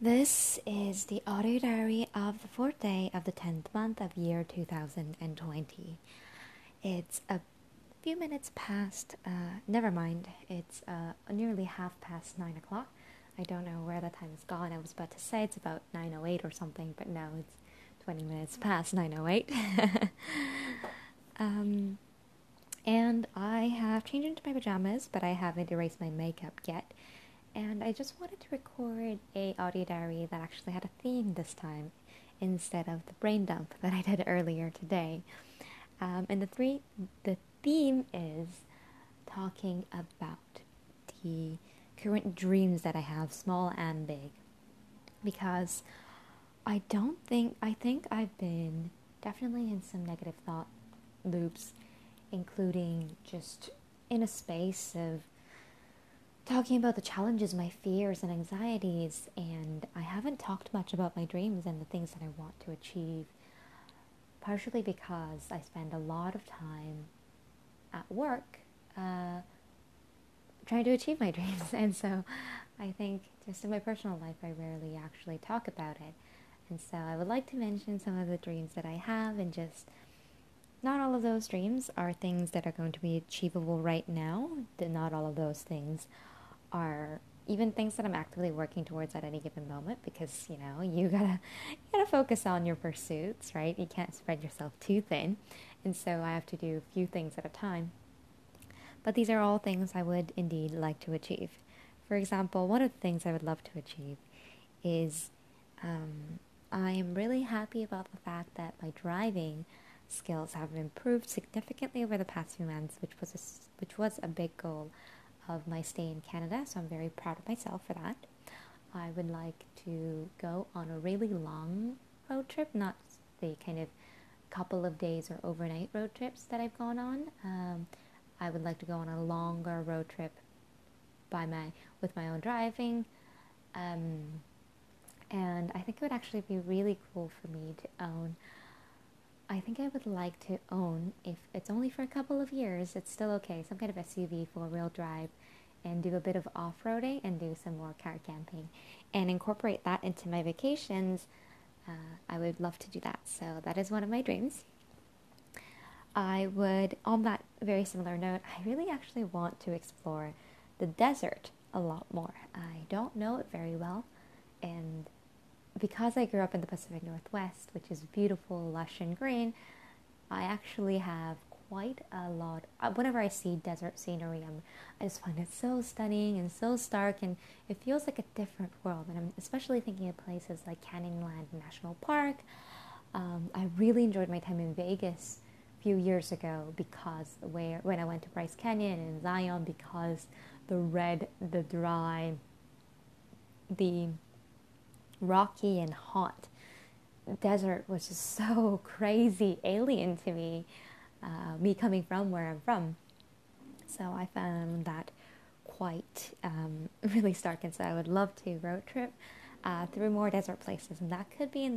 This is the audio diary of the 4th day of the 10th month of year 2020. It's a few minutes past, it's nearly half past 9 o'clock. I don't know where that time has gone. I was about to say it's about 9:08 or something, but no, it's 20 minutes past 9:08. And I have changed into my pajamas, but I haven't erased my makeup yet. And I just wanted to record an audio diary that actually had a theme this time instead of the brain dump that I did earlier today. And the theme is talking about the current dreams that I have, small and big. Because I think I've been definitely in some negative thought loops, including just in a space of talking about the challenges, my fears and anxieties, and I haven't talked much about my dreams and the things that I want to achieve, partially because I spend a lot of time at work trying to achieve my dreams, and so I think just in my personal life I rarely actually talk about it. And so I would like to mention some of the dreams that I have, and just not all of those dreams are things that are going to be achievable right now. Not all of those things are even things that I'm actively working towards at any given moment, because you gotta focus on your pursuits, right? You can't spread yourself too thin, and so I have to do a few things at a time. But these are all things I would indeed like to achieve. For example, one of the things I would love to achieve is I am really happy about the fact that my driving skills have improved significantly over the past few months, which was a big goal of my stay in Canada, so I'm very proud of myself for that. I would like to go on a really long road trip, not the kind of couple of days or overnight road trips that I've gone on. I would like to go on a longer road trip with my own driving, and I think it would actually be really cool for me to own. I think I would like to own, if it's only for a couple of years, it's still okay, some kind of SUV, four-wheel drive, and do a bit of off-roading and do some more car camping and incorporate that into my vacations. I would love to do that. So that is one of my dreams. I would, on that very similar note, I really actually want to explore the desert a lot more. I don't know it very well, and because I grew up in the Pacific Northwest, which is beautiful, lush, and green, I actually have quite a lot. Whenever I see desert scenery, I just find it so stunning and so stark, and it feels like a different world. And I'm especially thinking of places like Canyonland National Park. I really enjoyed my time in Vegas a few years ago when I went to Bryce Canyon and Zion, because the red, the dry, the rocky and hot desert was just so crazy alien to me coming from where I'm from. So I found that quite really stark, and so I would love to road trip through more desert places, and that could be in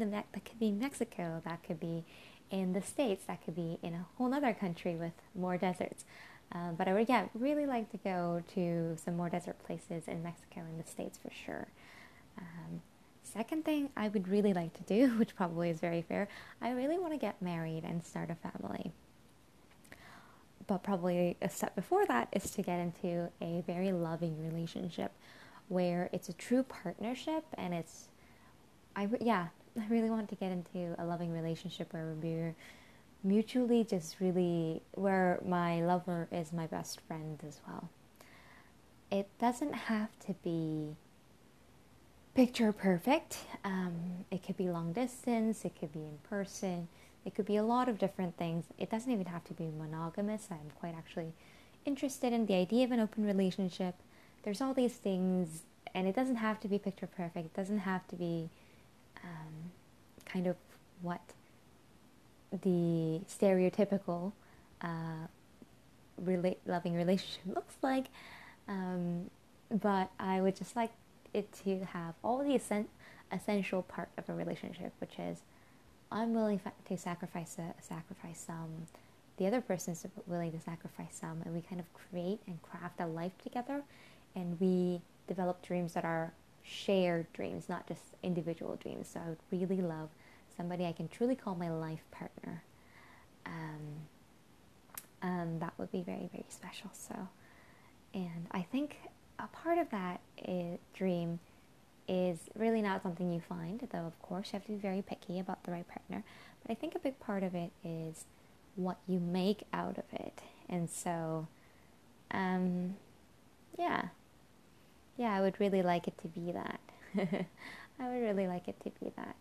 Mexico, that could be in the States, that could be in a whole other country with more deserts, but I would really like to go to some more desert places in Mexico and the States for sure. Second thing I would really like to do, which probably is very fair, I really want to get married and start a family. But probably a step before that is to get into a very loving relationship where it's a true partnership, and I really want to get into a loving relationship where we're mutually just really, where my lover is my best friend as well. It doesn't have to be picture perfect. It could be long distance, it could be in person, it could be a lot of different things. It doesn't even have to be monogamous. I'm quite actually interested in the idea of an open relationship. There's all these things, and it doesn't have to be picture perfect. It doesn't have to be kind of what the stereotypical loving relationship looks like, but I would just like it to have all the essential part of a relationship, which is I'm willing to sacrifice some, the other person's willing to sacrifice some, and we kind of create and craft a life together, and we develop dreams that are shared dreams, not just individual dreams. So I would really love somebody I can truly call my life partner. And that would be very, very special. So, and I think a part of that dream is really not something you find, though of course you have to be very picky about the right partner. But I think a big part of it is what you make out of it. And so, yeah, I would really like it to be that. I would really like it to be that.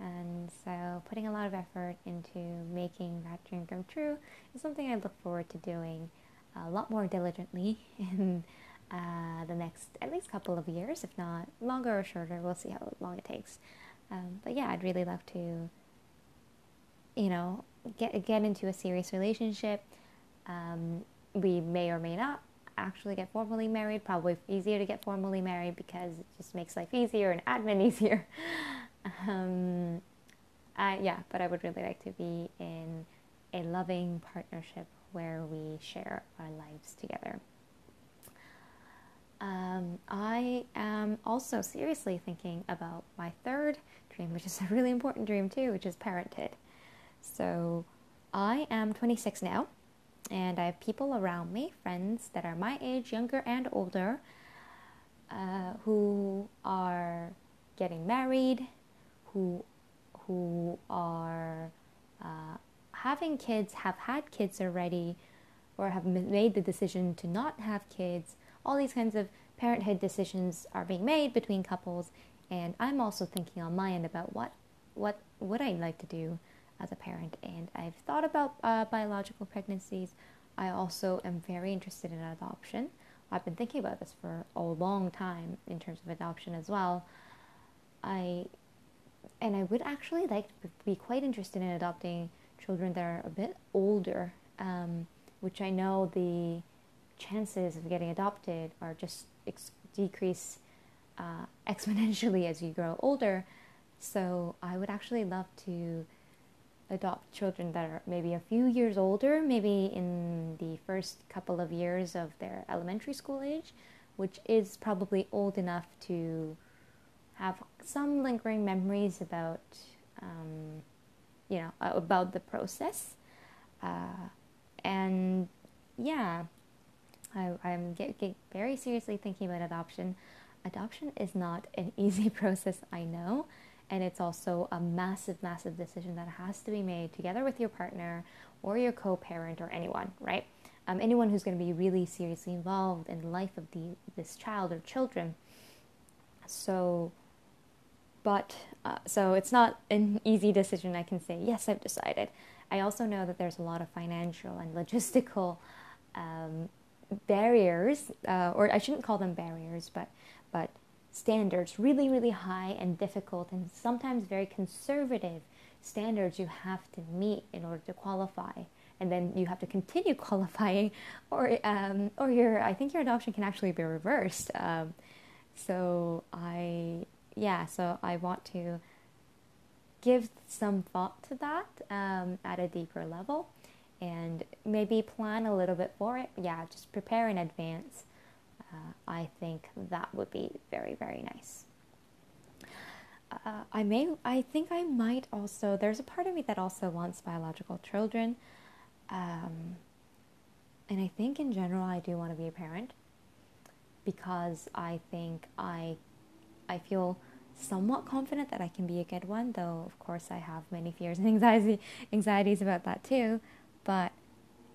And so putting a lot of effort into making that dream come true is something I look forward to doing a lot more diligently in the next at least couple of years, if not longer or shorter. We'll see how long it takes. But yeah, I'd really love to, you know, get into a serious relationship. We may or may not actually get formally married. Probably easier to get formally married because it just makes life easier and admin easier. Yeah, but I would really like to be in a loving partnership where we share our lives together. I am also seriously thinking about my third dream, which is a really important dream too, which is parenthood. So I am 26 now. And I have people around me, friends that are my age, younger and older, who are getting married, who are having kids, have had kids already, or have made the decision to not have kids. All these kinds of parenthood decisions are being made between couples, and I'm also thinking on my end about what would I like to do as a parent. And I've thought about biological pregnancies. I also am very interested in adoption. I've been thinking about this for a long time in terms of adoption as well. I would actually like to be quite interested in adopting children that are a bit older, which I know the chances of getting adopted are just decrease exponentially as you grow older. So I would actually love to adopt children that are maybe a few years older, maybe in the first couple of years of their elementary school age, which is probably old enough to have some lingering memories about, about the process. And yeah, I'm very seriously thinking about adoption. Adoption is not an easy process, I know. And it's also a massive, massive decision that has to be made together with your partner or your co-parent or anyone, right? Anyone who's going to be really seriously involved in the life of this child or children. So it's not an easy decision I can say, yes, I've decided. I also know that there's a lot of financial and logistical barriers, or I shouldn't call them barriers, but standards, really, really high and difficult and sometimes very conservative standards you have to meet in order to qualify. And then you have to continue qualifying or I think your adoption can actually be reversed. So I want to give some thought to that at a deeper level and maybe plan a little bit for it. Yeah, just prepare in advance. I think that would be very, very nice. I think there's a part of me that also wants biological children. And I think in general, I do want to be a parent because I think I feel somewhat confident that I can be a good one, though of course I have many fears and anxieties about that too. But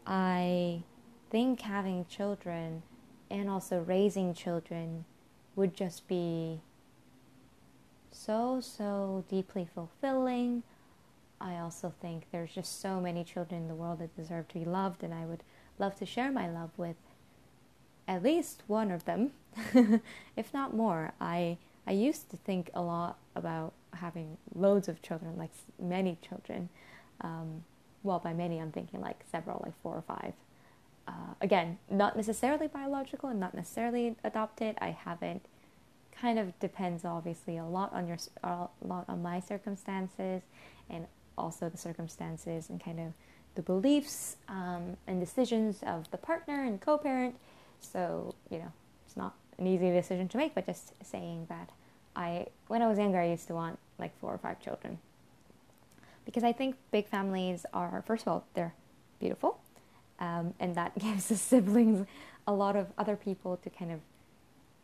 I think having children and also raising children would just be so, so deeply fulfilling. I also think there's just so many children in the world that deserve to be loved, and I would love to share my love with at least one of them, if not more. I used to think a lot about having loads of children, like many children. By many, I'm thinking like several, like 4 or 5. Again, not necessarily biological and not necessarily adopted. I haven't. Kind of depends, obviously, a lot on my circumstances, and also the circumstances and kind of the beliefs and decisions of the partner and co-parent. So, you know, it's not an easy decision to make, but just saying that When I was younger, I used to want like 4 or 5 children, because I think big families are, first of all, they're beautiful, and that gives the siblings a lot of other people to kind of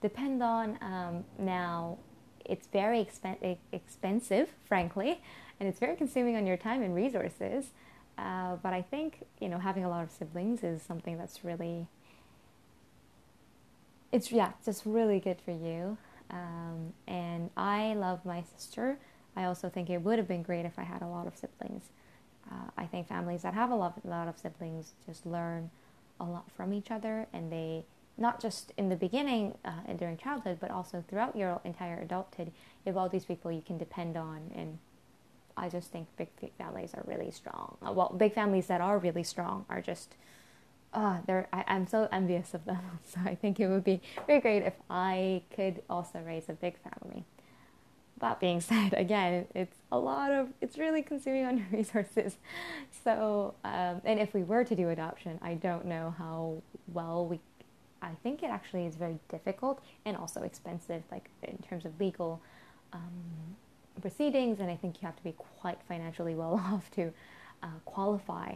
depend on. Now, it's very expensive, frankly, and it's very consuming on your time and resources. But I think, having a lot of siblings is something that's really, just really good for you. And I love my sister. I also think it would have been great if I had a lot of siblings. I think families that have a lot of siblings just learn a lot from each other, and they, not just in the beginning and during childhood, but also throughout your entire adulthood, you have all these people you can depend on. And I just think big families are really strong. Well, big families that are really strong are just, I'm so envious of them. So I think it would be very great if I could also raise a big family. That being said, again, it's really consuming on your resources. So, and if we were to do adoption, I don't know how well I think it actually is very difficult and also expensive, like in terms of legal proceedings, and I think you have to be quite financially well off to qualify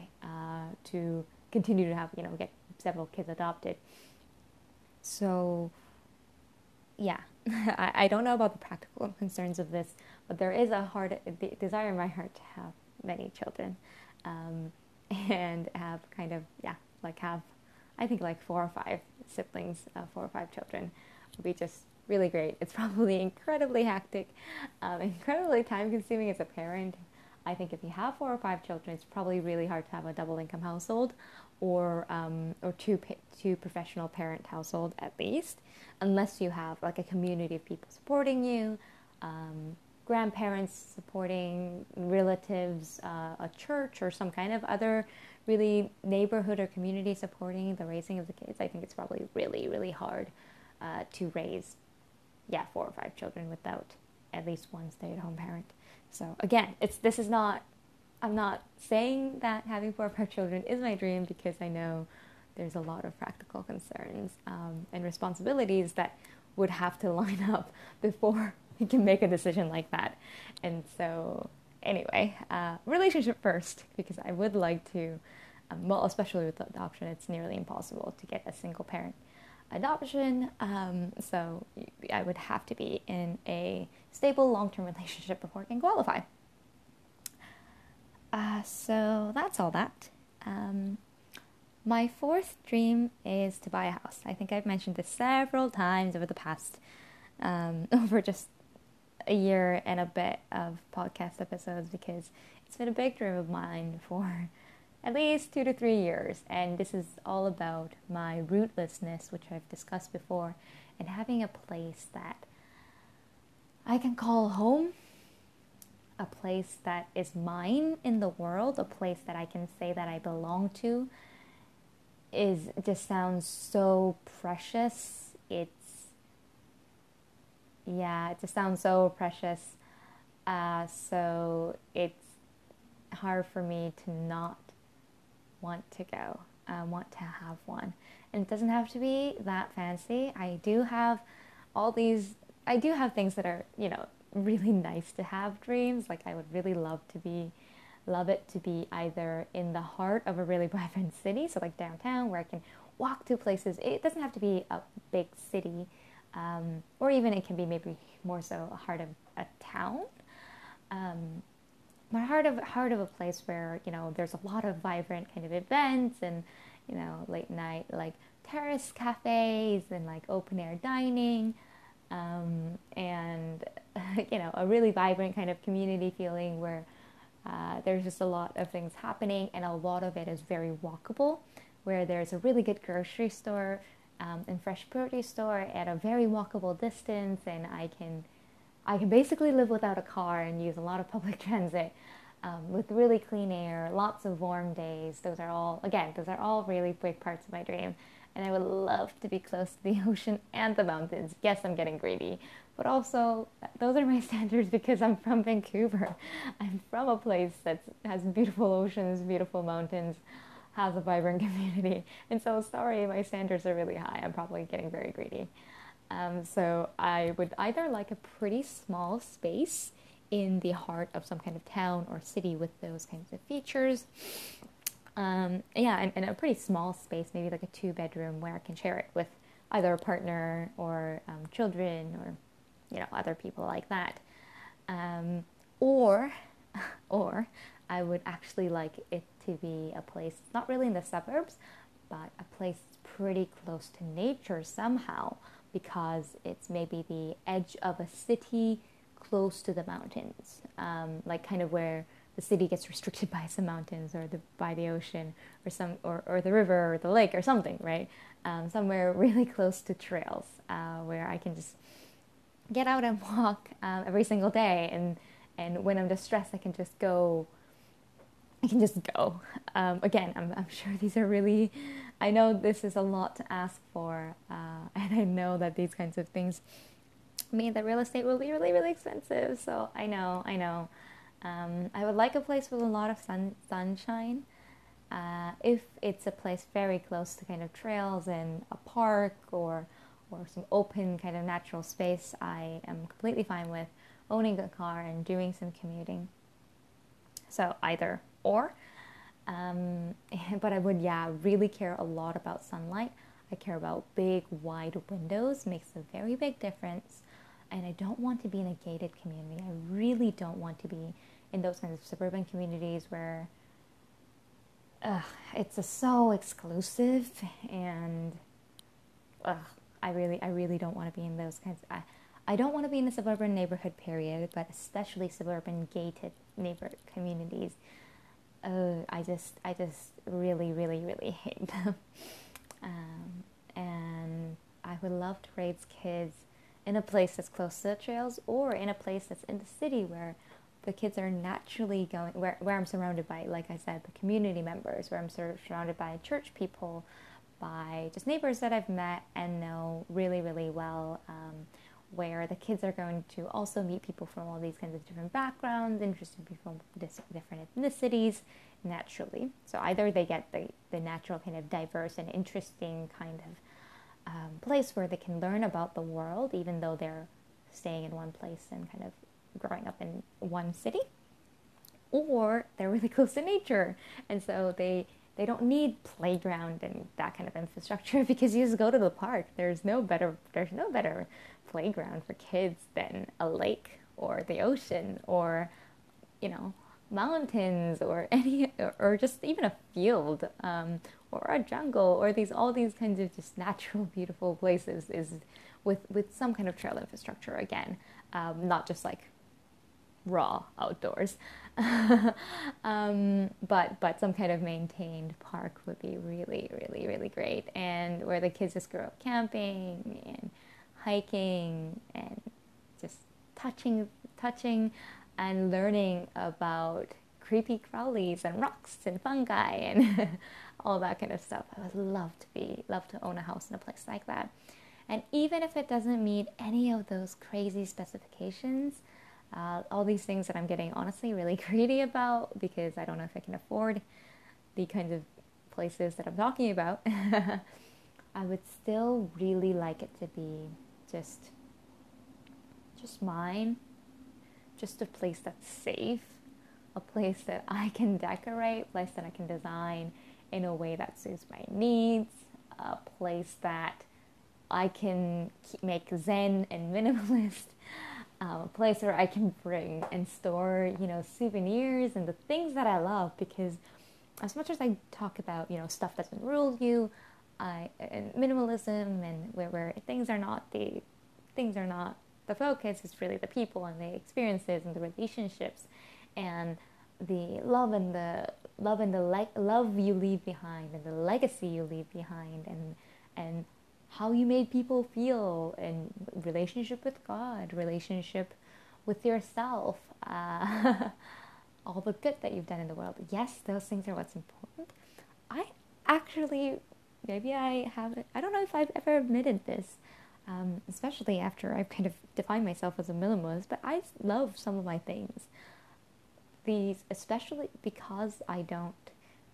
to continue to have get several kids adopted. So yeah, I don't know about the practical concerns of this, but there is a desire in my heart to have many children, and have kind of I think like 4 or 5 siblings, 4 or 5 children would be just really great. It's probably incredibly hectic, incredibly time-consuming as a parent. I think if you have 4 or 5 children, it's probably really hard to have a double-income household, or two professional parent household at least, unless you have like a community of people supporting you, grandparents supporting, relatives, a church, or some kind of other really neighborhood or community supporting the raising of the kids. I think it's probably really, really hard to raise 4 or 5 children without at least one stay-at-home parent. So again, I'm not saying that having 4 or 5 children is my dream, because I know there's a lot of practical concerns and responsibilities that would have to line up before we can make a decision like that. And so anyway, relationship first, because I would like to, especially with adoption, it's nearly impossible to get a single parent adoption, so I would have to be in a stable long-term relationship before I can qualify. So that's all that. My 4th dream is to buy a house. I think I've mentioned this several times over the past, over just a year and a bit of podcast episodes, because it's been a big dream of mine for at least 2 to 3 years, and this is all about my rootlessness, which I've discussed before, and having a place that I can call home, a place that is mine in the world, a place that I can say that I belong to, just sounds so precious. It just sounds so precious. So it's hard for me to not want to have one. And it doesn't have to be that fancy. I do have things that are, really nice to have dreams. Like I would really love it to be either in the heart of a really vibrant city, so like downtown where I can walk to places. It doesn't have to be a big city, or even it can be maybe more so a heart of a town. My heart of a place where, there's a lot of vibrant kind of events and, late night, like terrace cafes and like open air dining, and, a really vibrant kind of community feeling where there's just a lot of things happening, and a lot of it is very walkable, where there's a really good grocery store and fresh produce store at a very walkable distance, and I can basically live without a car and use a lot of public transit, with really clean air, lots of warm days. Those are all really big parts of my dream. And I would love to be close to the ocean and the mountains. Yes, I'm getting greedy, but also those are my standards because I'm from Vancouver. I'm from a place that has beautiful oceans, beautiful mountains, has a vibrant community. And so, sorry, my standards are really high. I'm probably getting very greedy. So I would either like a pretty small space in the heart of some kind of town or city with those kinds of features. And a pretty small space, maybe like a 2-bedroom where I can share it with either a partner or children or, other people like that. Or I would actually like it to be a place, not really in the suburbs, but a place pretty close to nature somehow, because it's maybe the edge of a city close to the mountains, like kind of where the city gets restricted by some mountains or by the ocean or the river or the lake or something, right? Somewhere really close to trails where I can just get out and walk every single day, and when I'm distressed, I can just go. Again, I'm sure these are really, I know this is a lot to ask for, and I know that these kinds of things mean that real estate will be really, really expensive. So I know. I would like a place with a lot of sunshine. If it's a place very close to kind of trails and a park or some open kind of natural space, I am completely fine with owning a car and doing some commuting. So either or. But I would, really care a lot about sunlight. I care about big, wide windows. Makes a very big difference. And I don't want to be in a gated community. I really don't want to be in those kinds of suburban communities where it's so exclusive, and I really don't want to be in those kinds. I don't want to be in a suburban neighborhood, period, but especially suburban gated neighborhood communities. I just really, really, really hate them. And I would love to raise kids in a place that's close to the trails, or in a place that's in the city where the kids are naturally going, where I'm surrounded by, like I said, the community members, where I'm sort of surrounded by church people, by just neighbors that I've met and know really, really well, where the kids are going to also meet people from all these kinds of different backgrounds, interesting people from different ethnicities, naturally. So either they get the natural kind of diverse and interesting kind of place where they can learn about the world, even though they're staying in one place and kind of growing up in one city, or they're really close to nature, and so they don't need playground and that kind of infrastructure, because you just go to the park. There's no better playground for kids than a lake or the ocean or mountains or any, or just even a field, or a jungle, or all these kinds of just natural, beautiful places is with some kind of trail infrastructure again, not just like raw outdoors, but some kind of maintained park would be really, really, really great, and where the kids just grow up camping and hiking and just touching and learning about creepy crawlies and rocks and fungi and all that kind of stuff. I would love to own a house in a place like that. And even if it doesn't meet any of those crazy specifications, all these things that I'm getting honestly really greedy about, because I don't know if I can afford the kinds of places that I'm talking about, I would still really like it to be just mine. Just a place that's safe, a place that I can decorate, a place that I can design in a way that suits my needs, a place that I can make zen and minimalist, a place where I can bring and store, souvenirs and the things that I love, because as much as I talk about, stuff that doesn't rule you, and minimalism, and where things are not the focus, is really the people and the experiences and the relationships and the love you leave behind, and the legacy you leave behind, and how you made people feel, and relationship with God, relationship with yourself, all the good that you've done in the world. Yes, those things are what's important. I don't know if I've ever admitted this, especially after I've kind of defined myself as a minimalist, but I love some of my things. These, especially because I don't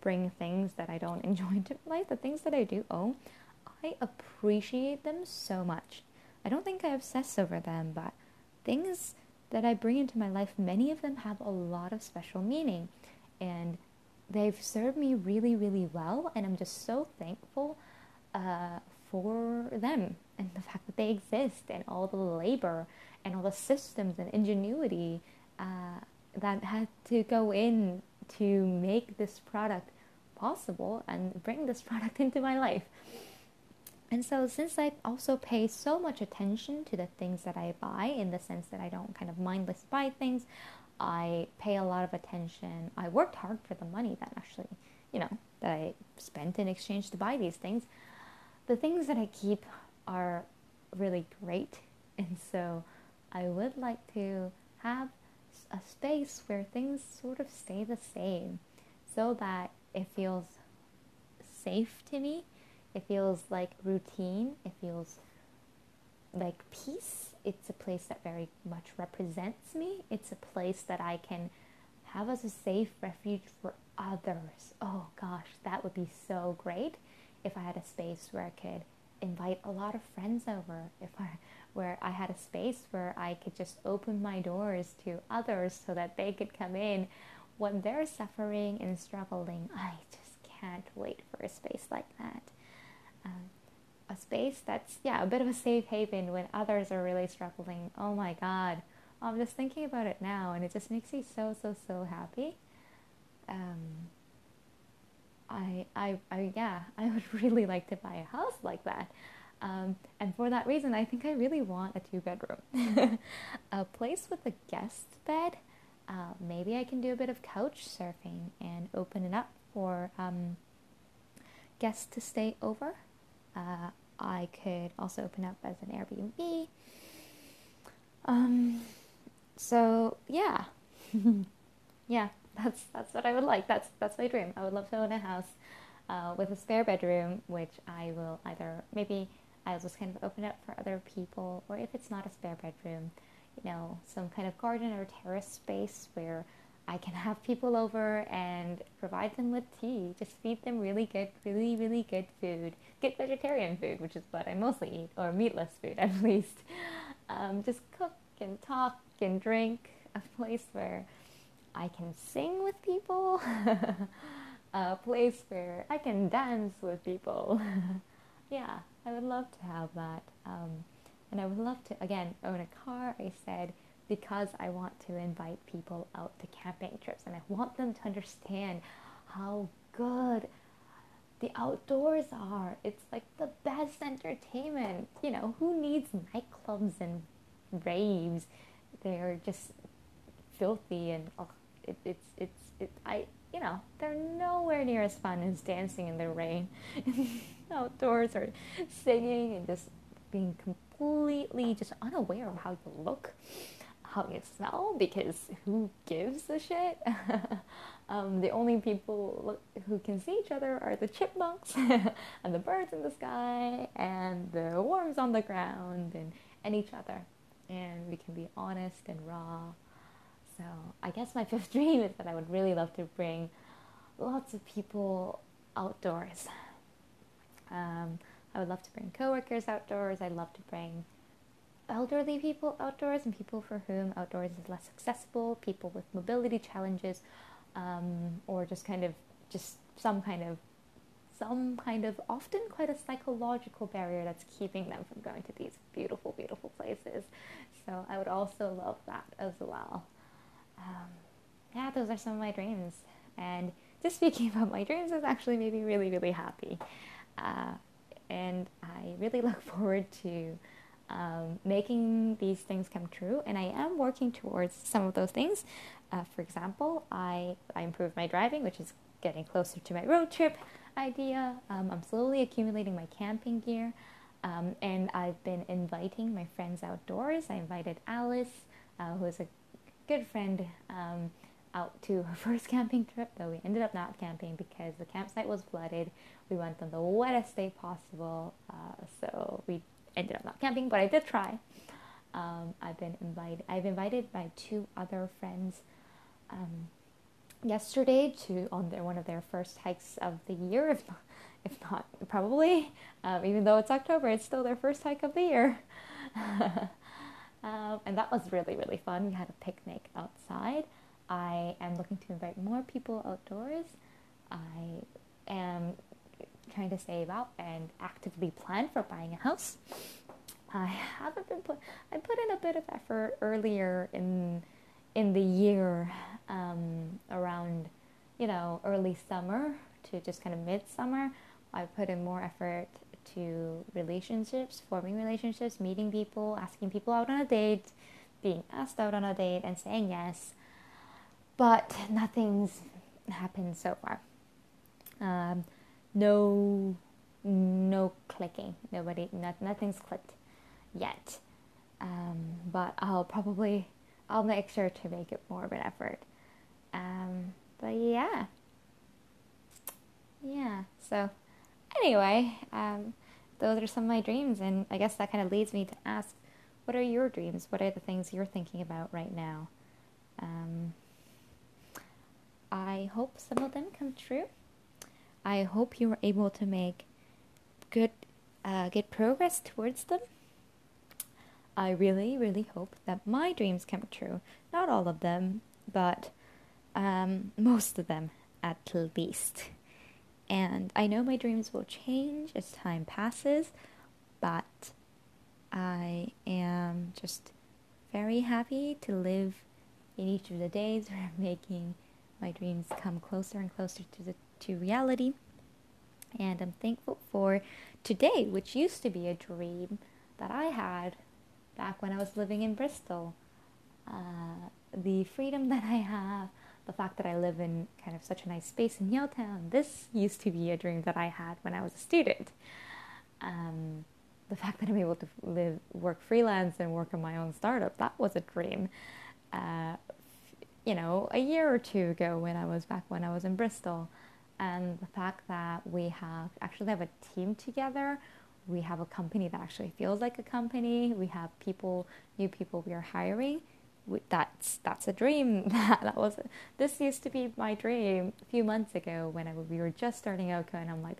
bring things that I don't enjoy into life, the things that I do own, I appreciate them so much. I don't think I obsess over them, but things that I bring into my life, many of them have a lot of special meaning, and they've served me really, really well, and I'm just so thankful for them, and the fact that they exist, and all the labor, and all the systems and ingenuity that had to go in to make this product possible and bring this product into my life. And so since I also pay so much attention to the things that I buy, in the sense that I don't kind of mindless buy things, I pay a lot of attention. I worked hard for the money that actually, that I spent in exchange to buy these things. The things that I keep are really great. And so I would like to have a space where things sort of stay the same, so that it feels safe to me, it feels like routine, it feels like peace. It's a place that very much represents me. It's a place that I can have as a safe refuge for others. Oh gosh, that would be so great if I had a space where I could invite a lot of friends over, where I had a space where I could just open my doors to others so that they could come in when they're suffering and struggling. I just can't wait for a space like that. A space that's, a bit of a safe haven when others are really struggling. Oh my God, I'm just thinking about it now, and it just makes me so, so, so happy. I would really like to buy a house like that. And for that reason, I think I really want a 2-bedroom. A place with a guest bed. Maybe I can do a bit of couch surfing and open it up for guests to stay over. I could also open up as an Airbnb. That's what I would like. That's my dream. I would love to own a house with a spare bedroom, which I will either, maybe I'll just kind of open it up for other people, or if it's not a spare bedroom, some kind of garden or terrace space where I can have people over and provide them with tea, just feed them really good food, good vegetarian food, which is what I mostly eat, or meatless food at least. Just cook and talk and drink, a place where I can sing with people, a place where I can dance with people. Yeah, I would love to have that. And I would love to, again, own a car, I said, because I want to invite people out to camping trips, and I want them to understand how good the outdoors are. It's like the best entertainment. Who needs nightclubs and raves? They're just filthy, and they're nowhere near as fun as dancing in the rain outdoors, or singing and just being completely just unaware of how you look, how you smell, because who gives a shit? The only people who can see each other are the chipmunks and the birds in the sky and the worms on the ground and each other. And we can be honest and raw. So I guess my fifth dream is that I would really love to bring lots of people outdoors. I would love to bring coworkers outdoors. I'd love to bring elderly people outdoors, and people for whom outdoors is less accessible, people with mobility challenges, or just some kind of often quite a psychological barrier that's keeping them from going to these beautiful, beautiful places. So I would also love that as well. Those are some of my dreams. And just speaking about my dreams has actually made me really, really happy. And I really look forward to making these things come true. And I am working towards some of those things. For example, I improved my driving, which is getting closer to my road trip idea. I'm slowly accumulating my camping gear. And I've been inviting my friends outdoors. I invited Alice, who is a good friend, out to her first camping trip, though we ended up not camping because the campsite was flooded. We went on the wettest day possible, so we ended up not camping, but I did try. I've invited my two other friends yesterday on one of their first hikes of the year, if not probably. Even though it's October, it's still their first hike of the year. And that was really, really fun. We had a picnic outside. I am looking to invite more people outdoors. I am trying to save up and actively plan for buying a house. I put in a bit of effort earlier in the year, around, early summer to just kind of midsummer. I put in more effort to relationships, forming relationships, meeting people, asking people out on a date, being asked out on a date, and saying yes. But nothing's happened so far. No clicking. Nothing's clicked yet. But I'll make sure to make it more of an effort. But yeah. So anyway, those are some of my dreams, and I guess that kind of leads me to ask, what are your dreams? What are the things you're thinking about right now? I hope some of them come true. I hope you were able to make good progress towards them. I really, really hope that my dreams come true. Not all of them, but most of them at least. And I know my dreams will change as time passes, but I am just very happy to live in each of the days where I'm making my dreams come closer and closer to reality. And I'm thankful for today, which used to be a dream that I had back when I was living in Bristol. The freedom that I have, the fact that I live in kind of such a nice space in Yaletown, this used to be a dream that I had when I was a student. The fact that I'm able to work freelance and work on my own startup, that was a dream. A year or two ago when I was in Bristol. And the fact that we have a team together, we have a company that actually feels like a company, we have new people we are hiring, that's a dream. This used to be my dream a few months ago when we were just starting out, and I'm like,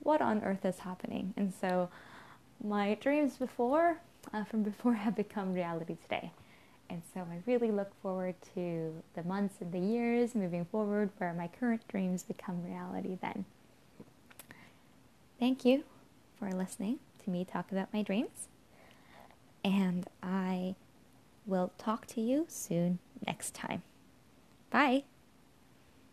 what on earth is happening? And so my dreams from before have become reality today. And so I really look forward to the months and the years moving forward where my current dreams become reality then. Thank you for listening to me talk about my dreams. And I will talk to you soon next time. Bye!